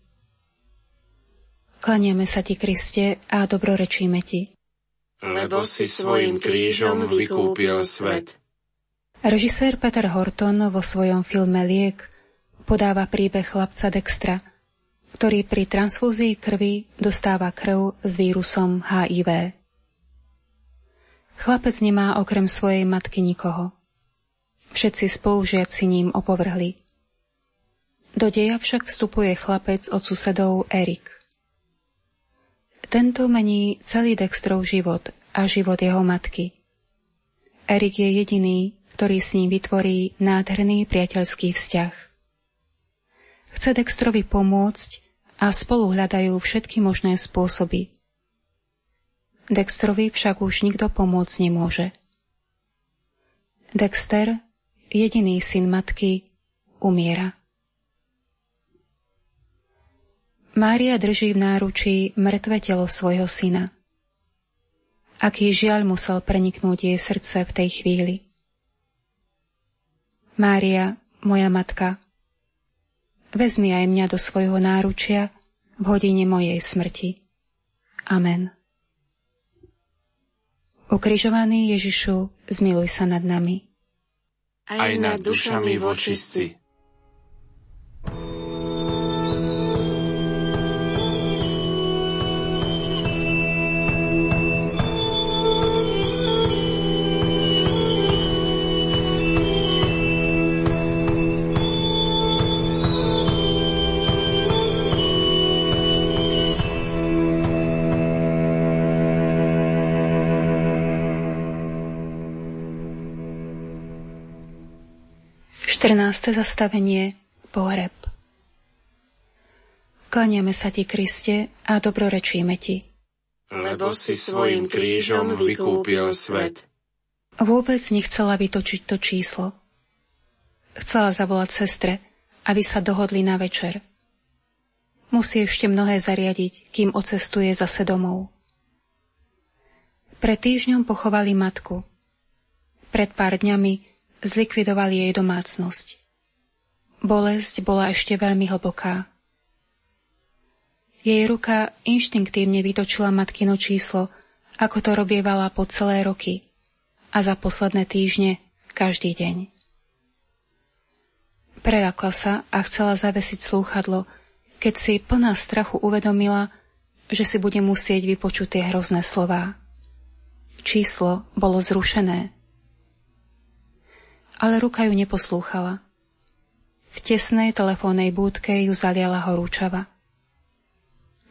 Klaniame sa ti, Kriste, a dobrorečíme ti. Lebo si svojim krížom vykúpil svet. Režisér Peter Horton vo svojom filme Liek podáva príbeh chlapca Dextra, ktorý pri transfúzii krvi dostáva krv s vírusom HIV. Chlapec nemá okrem svojej matky nikoho. Všetci spolužiaci ním opovrhli. Do deja však vstupuje chlapec od susedov Erik. Tento mení celý Dextrov život a život jeho matky. Erik je jediný, ktorý s ním vytvorí nádherný priateľský vzťah. Chce Dextrovi pomôcť a spolu hľadajú všetky možné spôsoby. Dextrovi však už nikto pomôcť nemôže. Dexter, jediný syn matky, umiera. Mária drží v náručí mŕtve telo svojho syna. Aký žiaľ musel preniknúť jej srdce v tej chvíli. Mária, moja matka, vezmi aj mňa do svojho náručia v hodine mojej smrti. Amen. Ukrižovaný Ježišu, zmiluj sa nad nami. Aj nad dušami v očistci. Zastavenie, pohreb. Kláňame sa ti, Kriste, a dobrorečíme ti. Lebo si svojim krížom vykúpil svet. Vôbec nechcela vytočiť to číslo. Chcela zavolať sestre, aby sa dohodli na večer. Musí ešte mnohé zariadiť, kým odcestuje zase domov. Pred týždňom pochovali matku. Pred pár dňami zlikvidovali jej domácnosť. Bolesť bola ešte veľmi hlboká. Jej ruka inštinktívne vytočila matkino číslo, ako to robievala po celé roky a za posledné týždne každý deň. Preľakla sa a chcela zavesiť slúchadlo, keď si plná strachu uvedomila, že si bude musieť vypočuť tie hrozné slová. Číslo bolo zrušené. Ale ruka ju neposlúchala. V tesnej telefónnej búdke ju zaliala horúčava.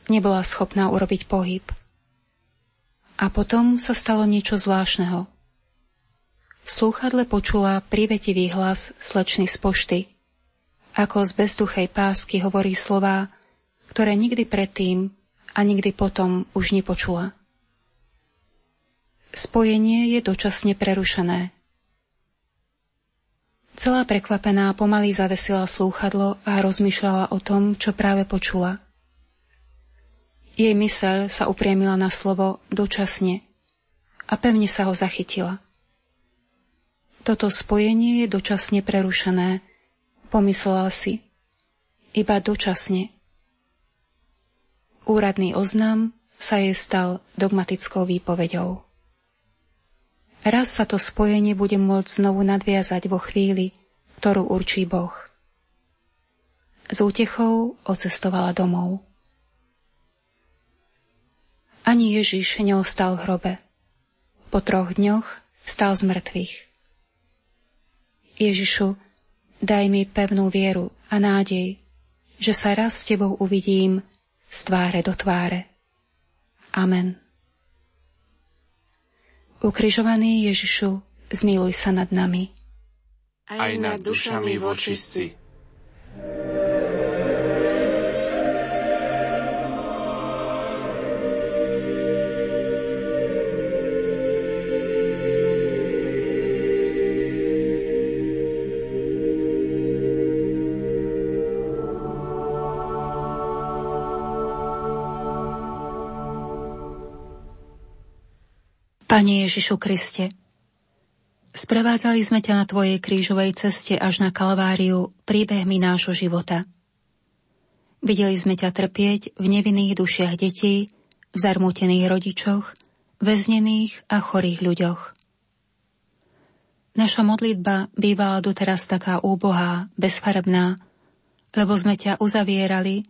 Nebola schopná urobiť pohyb. A potom sa stalo niečo zvláštneho. V slúchadle počula prívetivý hlas slečny z pošty, ako z bezduchej pásky hovorí slová, ktoré nikdy predtým a nikdy potom už nepočula. Spojenie je dočasne prerušené. Celá prekvapená pomaly zavesila slúchadlo a rozmýšľala o tom, čo práve počula. Jej myseľ sa upriemila na slovo dočasne a pevne sa ho zachytila. Toto spojenie je dočasne prerušené, pomyslela si. Iba dočasne. Úradný oznám sa jej stal dogmatickou výpoveďou. Raz sa to spojenie bude môcť znovu nadviazať vo chvíli, ktorú určí Boh. S útechou odcestovala domov. Ani Ježiš neostal v hrobe. Po 3 dňoch vstal z mŕtvych. Ježišu, daj mi pevnú vieru a nádej, že sa raz s tebou uvidím z tváre do tváre. Amen. Ukrižovaný Ježišu, zmiluj sa nad nami. Aj nad dušami v očistci. Pane Ježišu Kriste, sprevádzali sme ťa na tvojej krížovej ceste až na Kalváriu príbehmi nášho života. Videli sme ťa trpieť v nevinných dušiach detí, v zarmútených rodičoch, väznených a chorých ľuďoch. Naša modlitba bývala doteraz taká úbohá, bezfarebná, lebo sme ťa uzavierali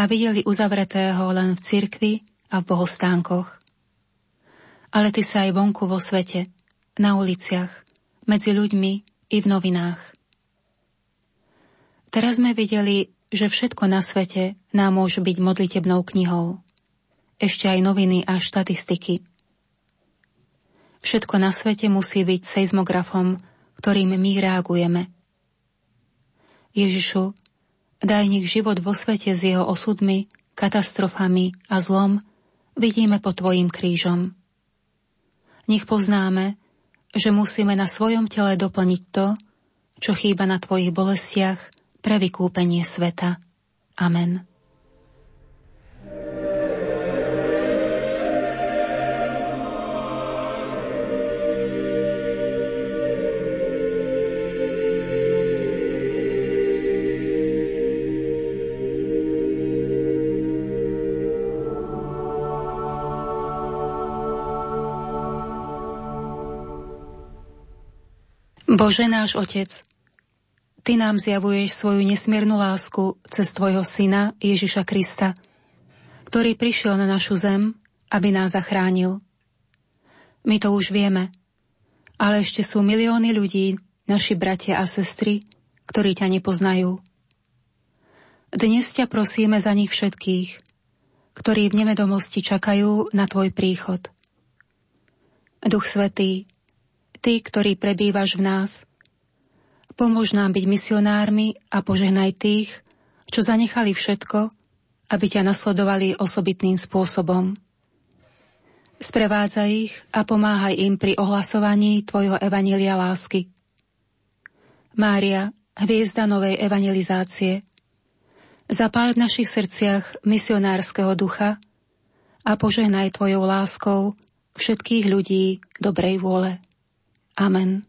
a videli uzavretého len v cirkvi a v bohostánkoch. Ale ty sa aj vonku vo svete, na uliciach, medzi ľuďmi i v novinách. Teraz sme videli, že všetko na svete nám môže byť modlitebnou knihou. Ešte aj noviny a štatistiky. Všetko na svete musí byť seizmografom, ktorým my reagujeme. Ježišu, daj nech život vo svete s jeho osudmi, katastrofami a zlom vidíme pod tvojím krížom. Nech poznáme, že musíme na svojom tele doplniť to, čo chýba na tvojich bolestiach pre vykúpenie sveta. Amen. Bože náš Otec, Ty nám zjavuješ svoju nesmiernu lásku cez Tvojho Syna Ježiša Krista, ktorý prišiel na našu zem, aby nás zachránil. My to už vieme, ale ešte sú milióny ľudí, naši bratia a sestry, ktorí ťa nepoznajú. Dnes ťa prosíme za nich všetkých, ktorí v nevedomosti čakajú na Tvoj príchod. Duch Svätý, Ty, ktorý prebývaš v nás, pomôž nám byť misionármi a požehnaj tých, čo zanechali všetko, aby ťa nasledovali osobitným spôsobom. Sprevádzaj ich a pomáhaj im pri ohlasovaní Tvojho evanjelia lásky. Mária, hviezda novej evangelizácie, zapáľ v našich srdciach misionárskeho ducha a požehnaj Tvojou láskou všetkých ľudí dobrej vôle. Amen.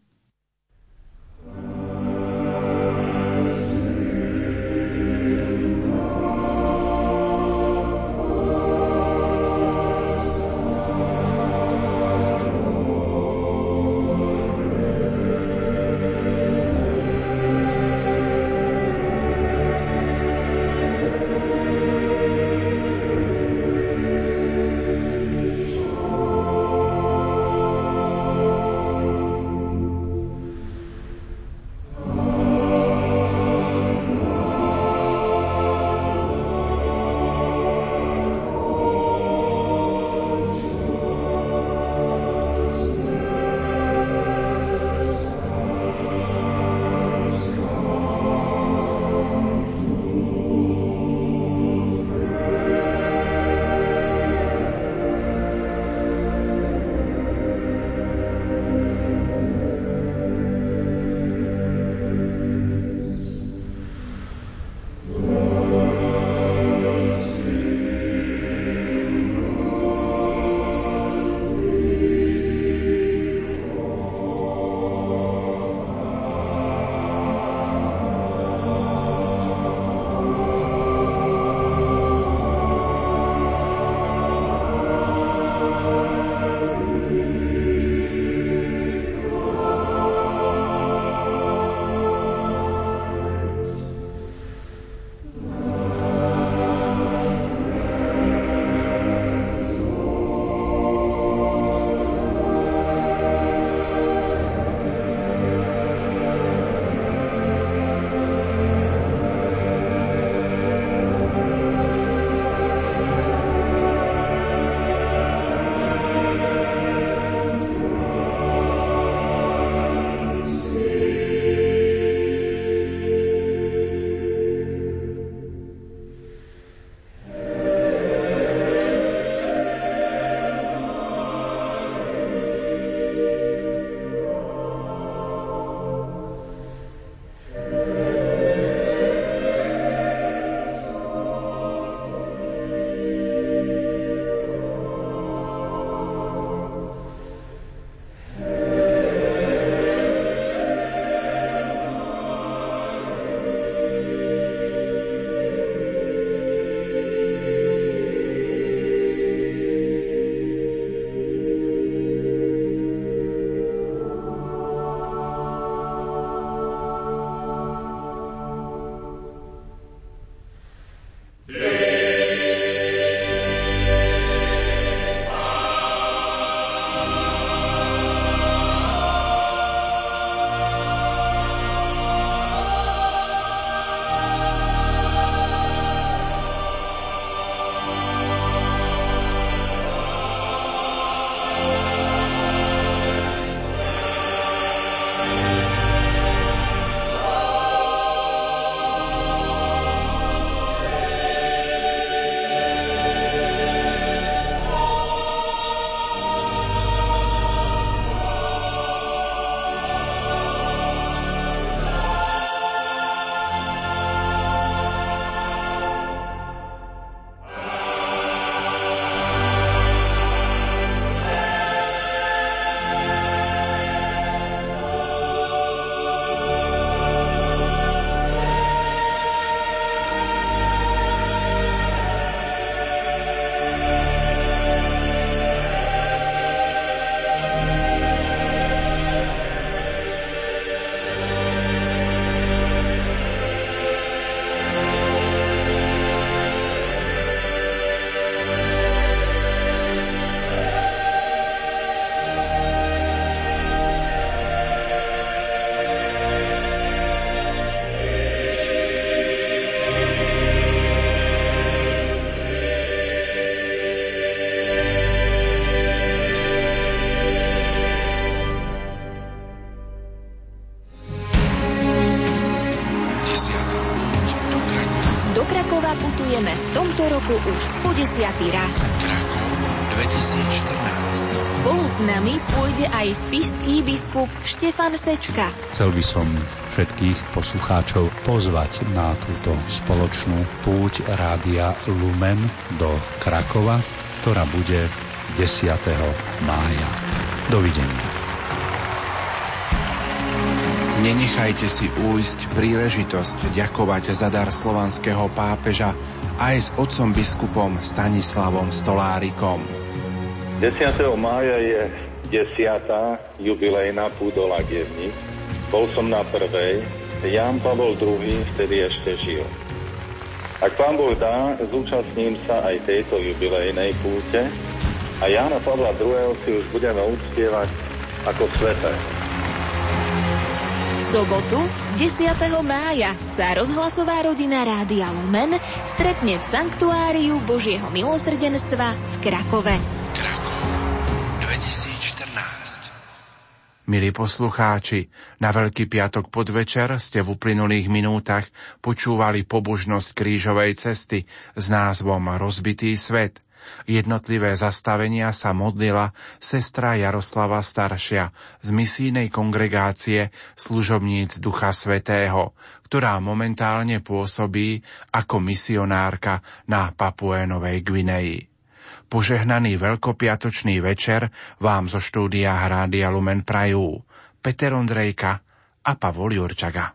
oslavujeme v tomto roku už po 10. raz. Krakov 2014. Spolu s nami pôjde aj spišský biskup Štefan Sečka. Chcel by som všetkých poslucháčov pozvať na túto spoločnú púť Rádia Lumen do Krakova, ktorá bude 10. mája. Dovidenia. Nenechajte si újsť príležitosť ďakovať za dar slovanského pápeža aj s otcom biskupom Stanislavom Stolárikom. 10. mája je 10. jubilejná púdola Gievni. Bol som na prvej, Ján Pavol II vtedy ešte žil. Ak Pán Boh dá, zúčastním sa aj tejto jubilejnej púte a Jána Pavla II si už budeme uctievať ako svätého. V sobotu 10. mája sa rozhlasová rodina Rádia Lumen stretne v Sanktuáriu Božieho milosrdenstva v Krakove. Krakov 2014. Milí poslucháči, na Veľký piatok podvečer ste v uplynulých minútach počúvali pobožnosť krížovej cesty s názvom Rozbitý svet. Jednotlivé zastavenia sa modlila sestra Jaroslava staršia z misijnej kongregácie služobníc Ducha Svätého, ktorá momentálne pôsobí ako misionárka na Papué Novej Guinei. Požehnaný veľkopiatočný večer vám zo štúdia Rádia Lumen prajú Peter Ondrejka a Pavol Jurčaga.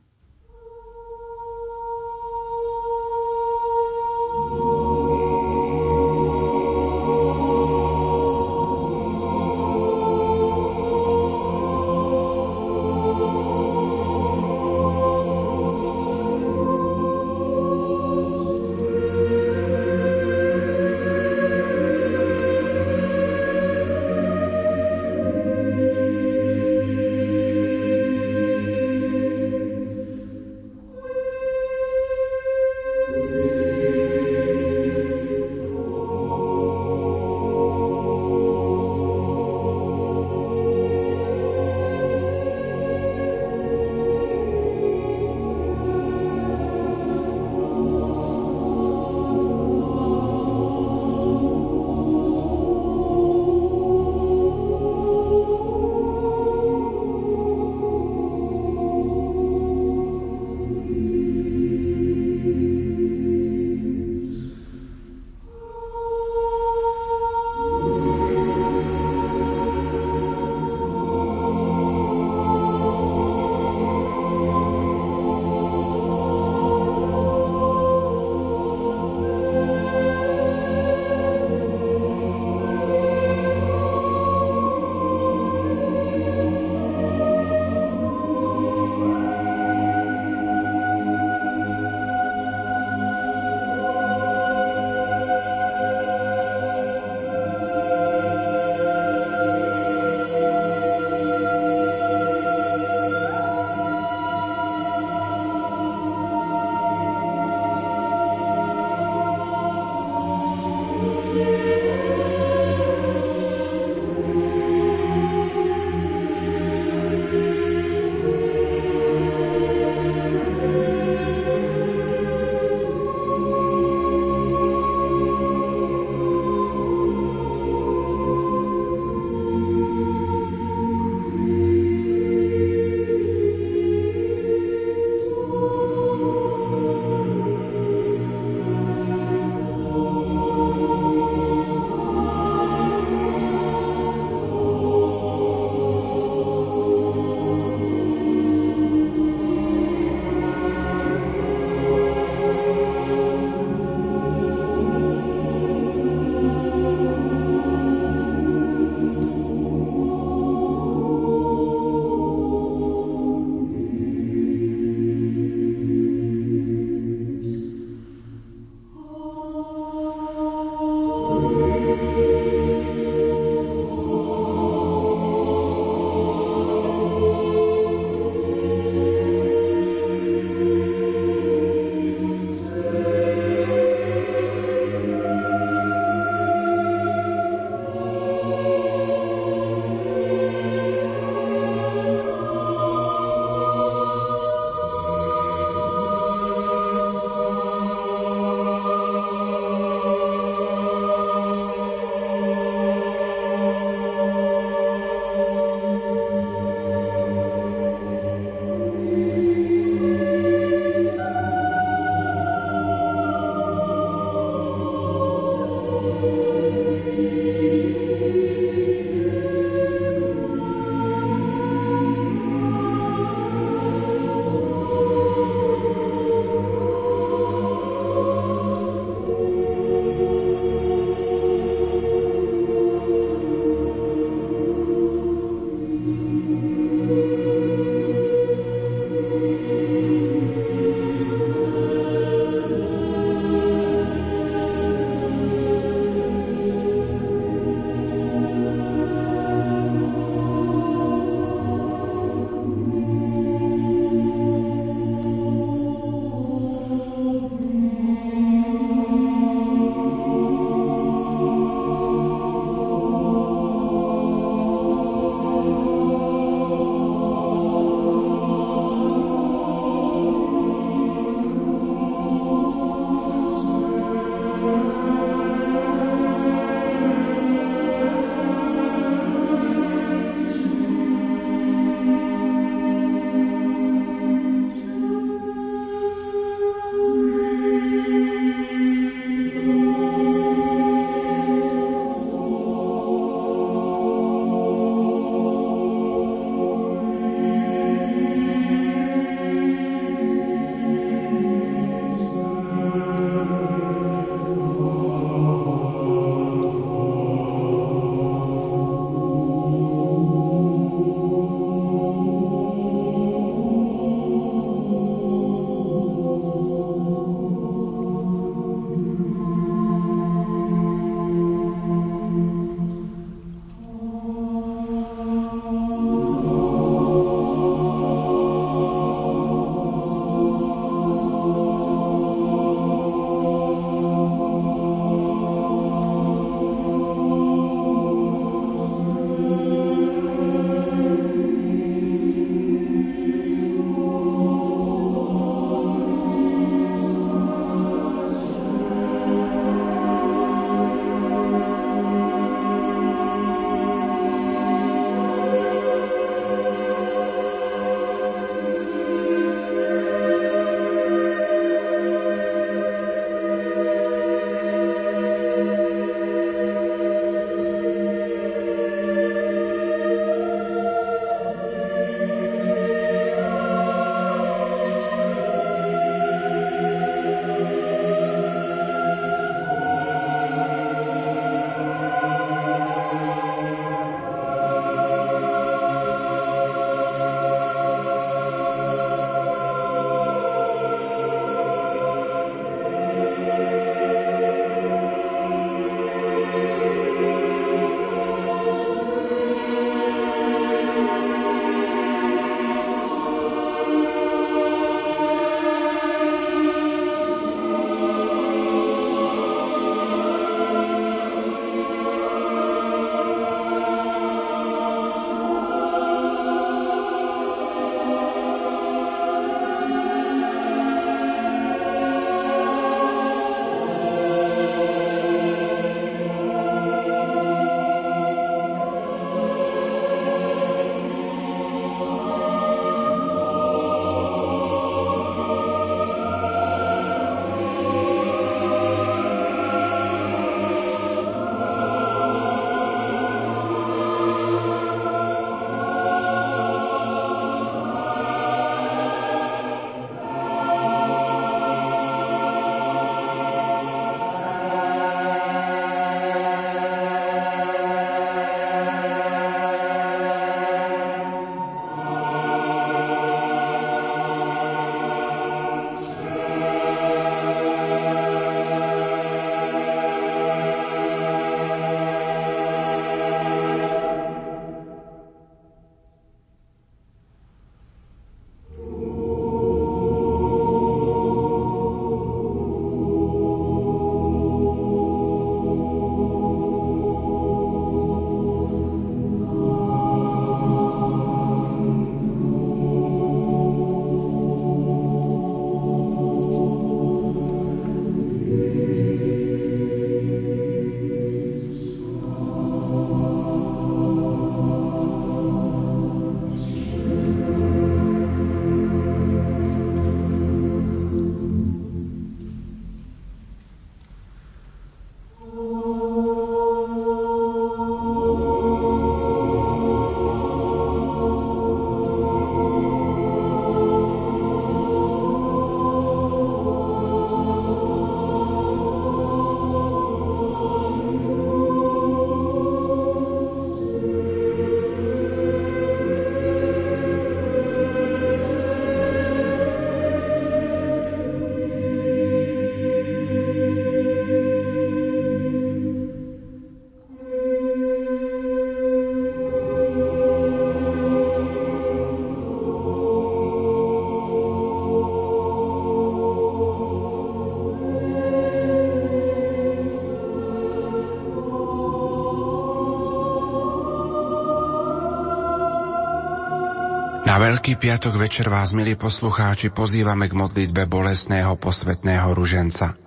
Na Veľký piatok večer vás, milí poslucháči, pozývame k modlitbe bolestného posvätného ruženca.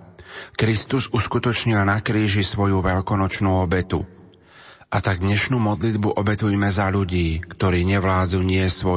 Kristus uskutočnil na kríži svoju veľkonočnú obetu. A tak dnešnú modlitbu obetujme za ľudí, ktorí nevládzu nie svoj